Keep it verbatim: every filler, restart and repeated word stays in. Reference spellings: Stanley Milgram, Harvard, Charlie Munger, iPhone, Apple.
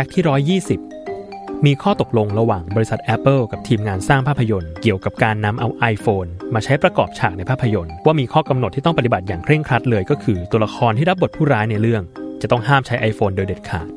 ฟกต์ที่หนึ่งร้อยยี่สิบมีข้อตกลงระหว่างบริษัท Apple กับทีมงานสร้างภาพยนตร์เกี่ยวกับการนำเอา iPhone มาใช้ประกอบฉากในภาพยนตร์ว่ามีข้อกำหนดที่ต้องปฏิบัติอย่างเคร่งครัดเลยก็คือตัวละครที่รับบทผู้ร้ายในเรื่องจะต้องห้ามใช้ iPhone โดยเด็ดขาด